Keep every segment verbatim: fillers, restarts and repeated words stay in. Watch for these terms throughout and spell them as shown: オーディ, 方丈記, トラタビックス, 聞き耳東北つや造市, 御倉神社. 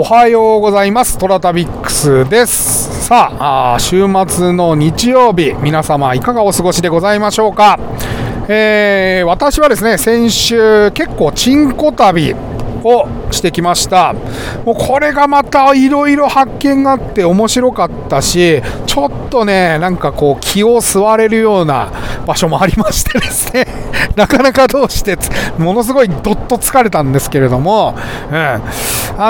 おはようございます。トラタビックスです。さあ、あ週末の日曜日、皆様いかがお過ごしでございましょうか。えー、私はですね、先週結構チンコ旅をしてきました。もうこれがまたいろいろ発見があって面白かったし、ちょっとね、なんかこう気を吸われるような場所もありましてですね。なかなかどうしてものすごいどっと疲れたんですけれども、うん、あ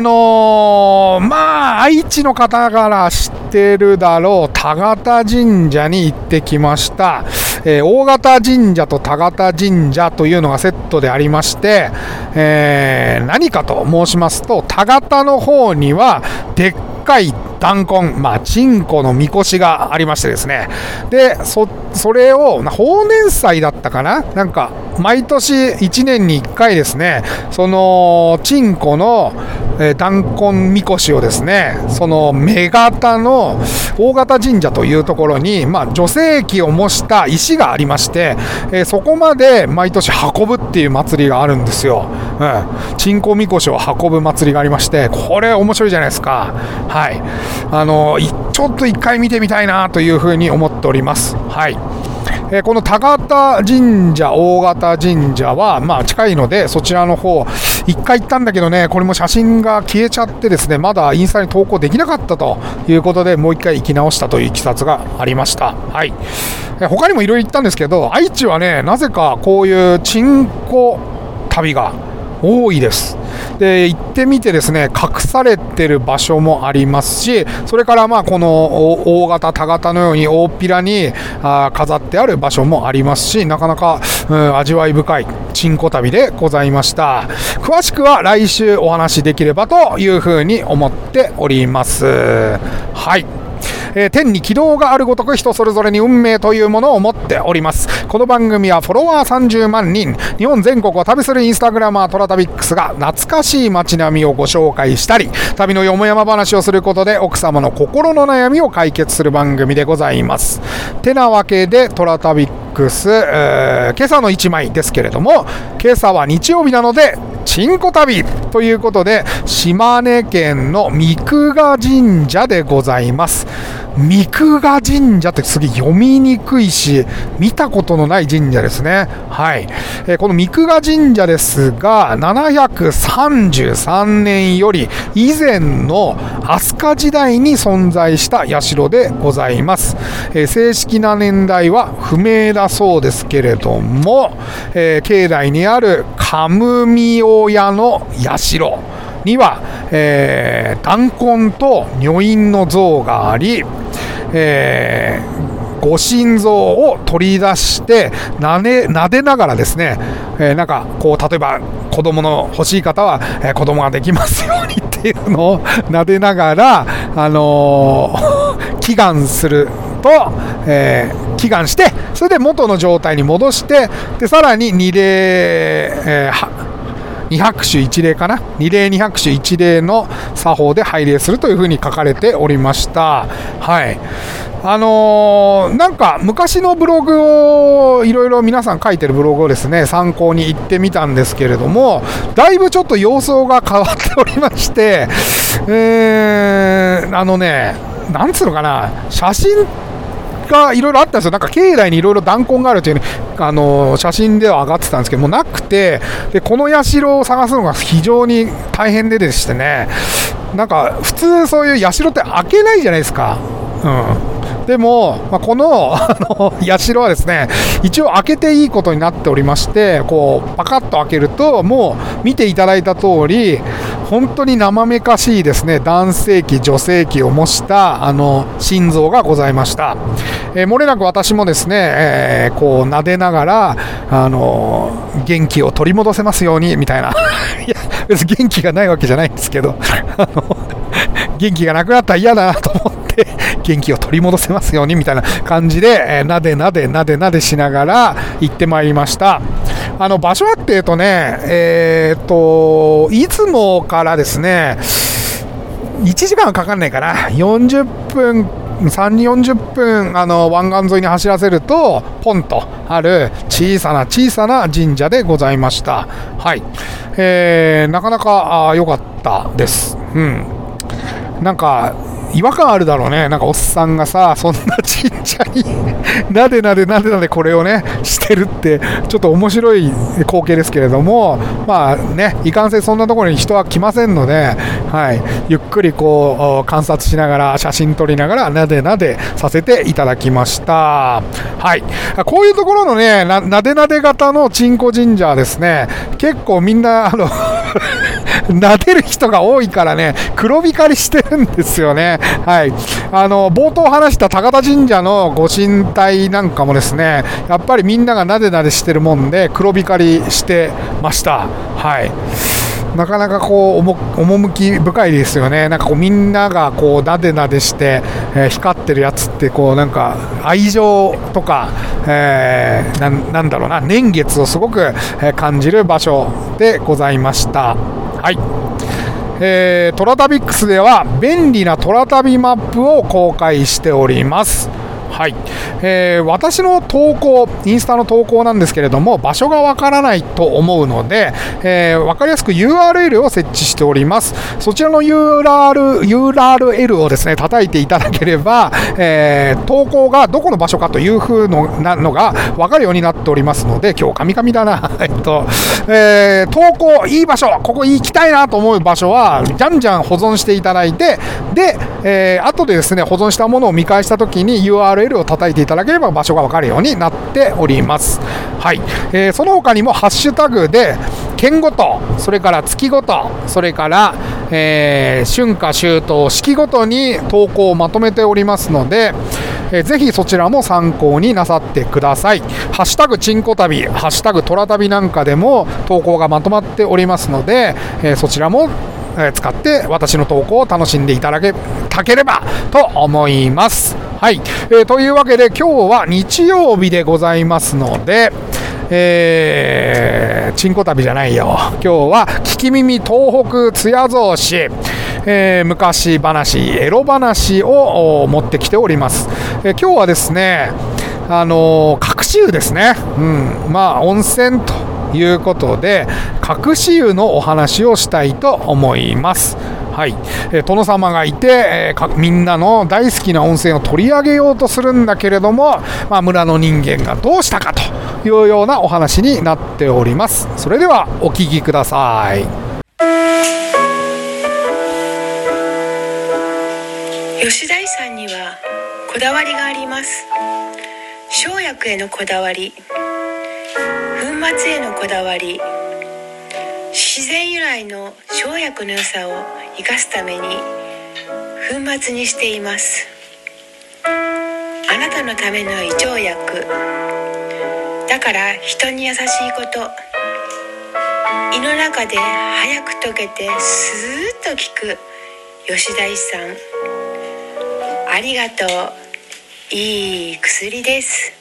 のー、まあ愛知の方から知ってるだろう田形神社に行ってきました、えー、大型神社と田形神社というのがセットでありまして、えー、何かと申しますと田形の方にはでっかい弾痕、まあ、チンコのみこしがありましてですね。で、そ、それを、法年祭だったかな?なんか、毎年いちねんにいっかいですね、その、チンコの、えー、弾痕みこしをですね、その、女型の大型神社というところに、まあ、女性器を模した石がありまして、えー、そこまで毎年運ぶっていう祭りがあるんですよ。うん。チンコみこしを運ぶ祭りがありまして、これ面白いじゃないですか。はい。あのちょっと一回見てみたいなというふうに思っております。はい。えー、この田形神社、大型神社はまあ近いのでそちらの方一回行ったんだけどね、これも写真が消えちゃってですね、まだインスタに投稿できなかったということでもう一回行き直したという経緯がありました。はい。えー、他にもいろいろ行ったんですけど、愛知はねなぜかこういうチンコ旅が多いです。で、行ってみてですね、隠されてる場所もありますし、それからまあこの大型田型のように大っぴらにあ飾ってある場所もありますし、なかなか、うん、味わい深いチンコ旅でございました。詳しくは来週お話しできればというふうに思っております。はい。えー、天に軌道があるごとく人それぞれに運命というものを持っております。この番組はフォロワーさんじゅうまんにん、日本全国を旅するインスタグラマートラタビックスが懐かしい街並みをご紹介したり、旅のよもやま話をすることで奥様の心の悩みを解決する番組でございます。てなわけでトラタビックス、えー、今朝のいちまいですけれども、今朝は日曜日なのでチンコ旅ということで、島根県の御倉神社でございます。御倉神社ってすげえ読みにくいし見たことのない神社ですね。はい、えー、この御倉神社ですが、ななひゃくさんじゅうさんねんより以前の飛鳥時代に存在した社でございます。えー、正式な年代は不明だそうですけれども、えー、境内にある神見親の社には、えー、弾痕と女院の像があり、えー、ご神像を取り出してなで、撫でながらですね、えー、なんかこう例えば子供の欲しい方は、えー、子供ができますようにっていうのを撫でながら、あのー、祈願すると、えー、祈願してそれで元の状態に戻して、でさらに二礼、えーにひゃくしゅ一礼かな、二礼二百首一礼の作法で拝礼するというふうに書かれておりました。はい。あのー、なんか昔のブログをいろいろ皆さん書いてるブログをですね参考に行ってみたんですけれども、だいぶちょっと様相が変わっておりまして、えー、あのねなんつうのかな、写真がいろいろあったんですよ。なんか境内にいろいろ弾痕があるというね、あの写真では上がってたんですけどもなくて、でこの社を探すのが非常に大変ででしてね、なんか普通そういう社って開けないじゃないですか。うん、でも、まあ、この社はですね一応開けていいことになっておりまして、こうパカッと開けるともう見ていただいた通り本当に生めかしいですね、男性器女性器を模したあの心臓がございました。えー、もれなく私もですね、えー、こう撫でながら、あのー、元気を取り戻せますようにみたいな、いや別に元気がないわけじゃないんですけどあの元気がなくなったら嫌だなと思って元気を取り戻せますようにみたいな感じで、えー、なでなでなでなでしながら行ってまいりました。あの場所はっていうとね、えー、っと出雲からですねいちじかんはかかんないかな、よんじゅっぷんさんじゅう、よんじゅっぷんあの湾岸沿いに走らせるとポンとある小さな小さな神社でございました。はい。えー、なかなか良かったです。うん。なんか違和感あるだろうね。なんかおっさんがさ、そんなちっちゃいなでなでなでなでこれをねしてるってちょっと面白い光景ですけれども、まあね、いかんせんそんなところに人は来ませんので、はい、ゆっくりこう観察しながら写真撮りながらなでなでさせていただきました。はい、こういうところのね な, なでなで型のちんこ神社ですね、結構みんなあの撫でる人が多いからね、黒光りしてるんですよね。はい、あの冒頭話した高田神社のご神体なんかもですね、やっぱりみんながなでなでしてるもんで黒光りしてました。はい、なかなかこうおも趣深いですよね。なんかこうみんながこうなでなでして、えー、光ってるやつってこうなんか愛情とか、えー、な, なんだろうな年月をすごく感じる場所でございました。はい、えー、トラタビックスでは便利なトラ旅マップを公開しております。はい、えー、私の投稿インスタの投稿なんですけれども、場所がわからないと思うので、えー、わかりやすく ユーアールエル を設置しております。そちらの ユーアールエル をですね叩いていただければ、えー、投稿がどこの場所かという風のなのがわかるようになっておりますので、今日カミカミだなえっと、えー、投稿いい場所、ここ行きたいなと思う場所はじゃんじゃん保存していただいて、で、えー、後でですね保存したものを見返したときに ユーアールエル を叩いていただければ場所が分かるようになっております。はい、えー、その他にもハッシュタグで県ごと、それから月ごと、それから、えー、春夏秋冬四季ごとに投稿をまとめておりますので、えー、ぜひそちらも参考になさってください。ハッシュタグちんこ旅、ハッシュタグとら旅なんかでも投稿がまとまっておりますので、えー、そちらも使って私の投稿を楽しんでいただけたければと思います。はい、えー、というわけで今日は日曜日でございますので、えー、ちんこ旅じゃないよ、今日は聞き耳東北つや造市、えー、昔話エロ話を持ってきております。えー、今日はですね、あのー、隠し湯ですね、うん、まあ温泉ということで隠し湯のお話をしたいと思います。はい、えー、殿様がいて、えー、みんなの大好きな温泉を取り上げようとするんだけれども、まあ、村の人間がどうしたかというようなお話になっております。それではお聞きください。吉大さんにはこだわりがあります。生薬へのこだわり、粉末へのこだわり、自然由来の生薬の良さを生かすために粉末にしています。あなたのための胃腸薬だから、人に優しいこと、胃の中で早く溶けてスーッと効く吉田さん、ありがとう、いい薬です。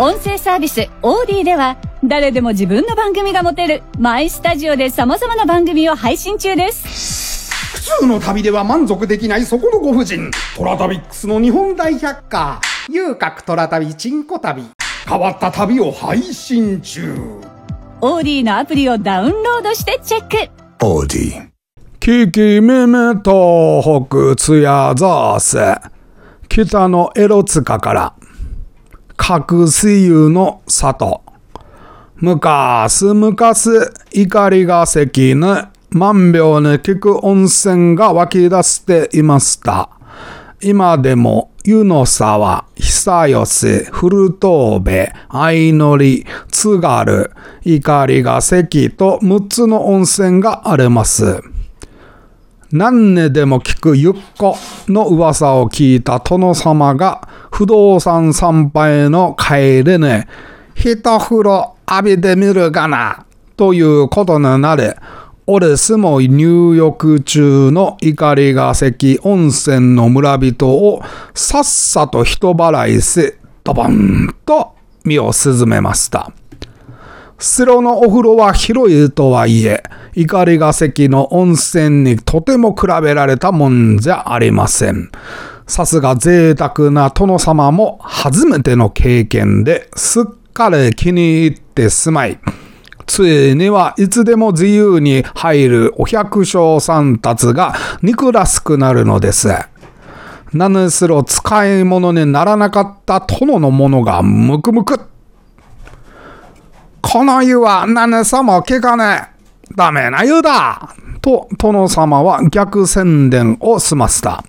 音声サービスオーディでは、誰でも自分の番組が持てるマイスタジオで様々な番組を配信中です。普通の旅では満足できないそこのご婦人、トラタビックスの日本大百科、遊郭トラ旅ちんこ旅、変わった旅を配信中。オーディのアプリをダウンロードしてチェック。オーディ聞き耳東北つや造市、北のエロ塚から隠し湯の里、むかすむかす怒りがせきぬ万病に効く温泉が湧き出していました。今でも湯の沢、久吉、古東部、相乗り、津軽、怒りがせきとむっつの温泉があります。何年でも聞くゆっこの噂を聞いた殿様が不動産参拝の帰りに一風呂浴びてみるがなということになり、俺すも入浴中の怒りが関温泉の村人をさっさと人払いし、ドボンと身を沈めました。城のお風呂は広いとはいえ、怒りが関の温泉にとても比べられたもんじゃありません。さすが贅沢な殿様も初めての経験ですっ彼気に入って住まい、ついにはいつでも自由に入るお百姓さんたちが憎らしくなるのです。何しろ使い物にならなかった殿の者がムクムク、この湯は何さも聞かねえ、ダメな湯だと殿様は逆宣伝を済ませた。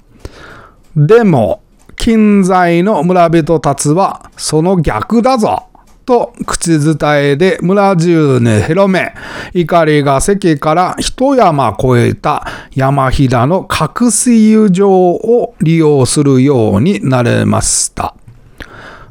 でも近在の村人たちはその逆だぞと口伝えで村中に広め、怒りが関から一山越えた山飛騨の隠し湯場を利用するようになれました。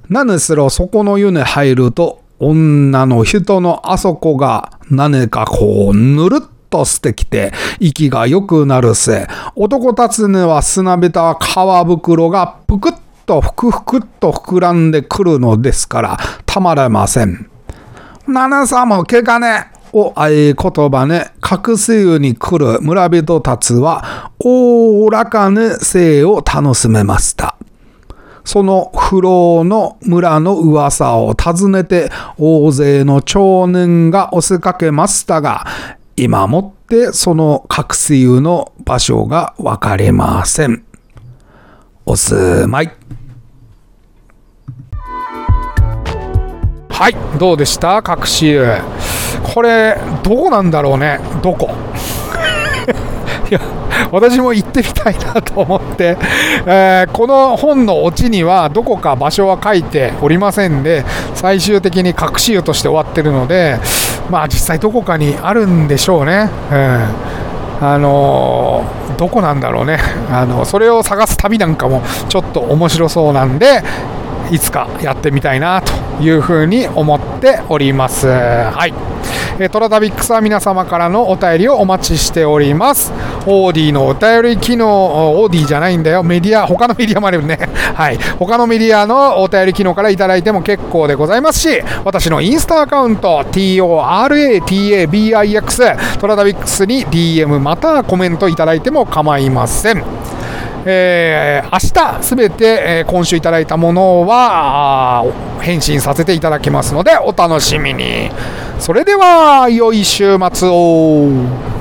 何しろそこの湯に入ると女の人のあそこが何かこうぬるっとしてきて息が良くなるせ、男たちには砂べた皮袋がぷくっとふくふくっと膨らんでくるのですからたまれません。七さもけがねを合言葉ね隠し湯に来る村人たちはおおらかに生を楽しめました。その不老の村の噂を尋ねて大勢の町人が押しかけましたが、今もってその隠し湯の場所がわかりません。お住まい。はい、どうでした？隠し湯、これどうなんだろうね、どこいや私も行ってみたいなと思って、えー、この本のオチにはどこか場所は書いておりませんで、最終的に隠し湯として終わってるので、まあ実際どこかにあるんでしょうね、うん、あのー、どこなんだろうね、あのー、それを探す旅なんかもちょっと面白そうなんで、いつかやってみたいなというふうに思っております。はい、トラタビックスは皆様からのお便りをお待ちしております。オーディのお便り機能、オーディじゃないんだよ、メディア、他のメディアもあるねはい、他のメディアのお便り機能からいただいても結構でございますし、私のインスタアカウント トラタビックス トラタビックスに ディーエム またコメントいただいても構いません。えー、明日すべて、えー、今週いただいたものは返信させていただきますのでお楽しみに。それでは良い週末を。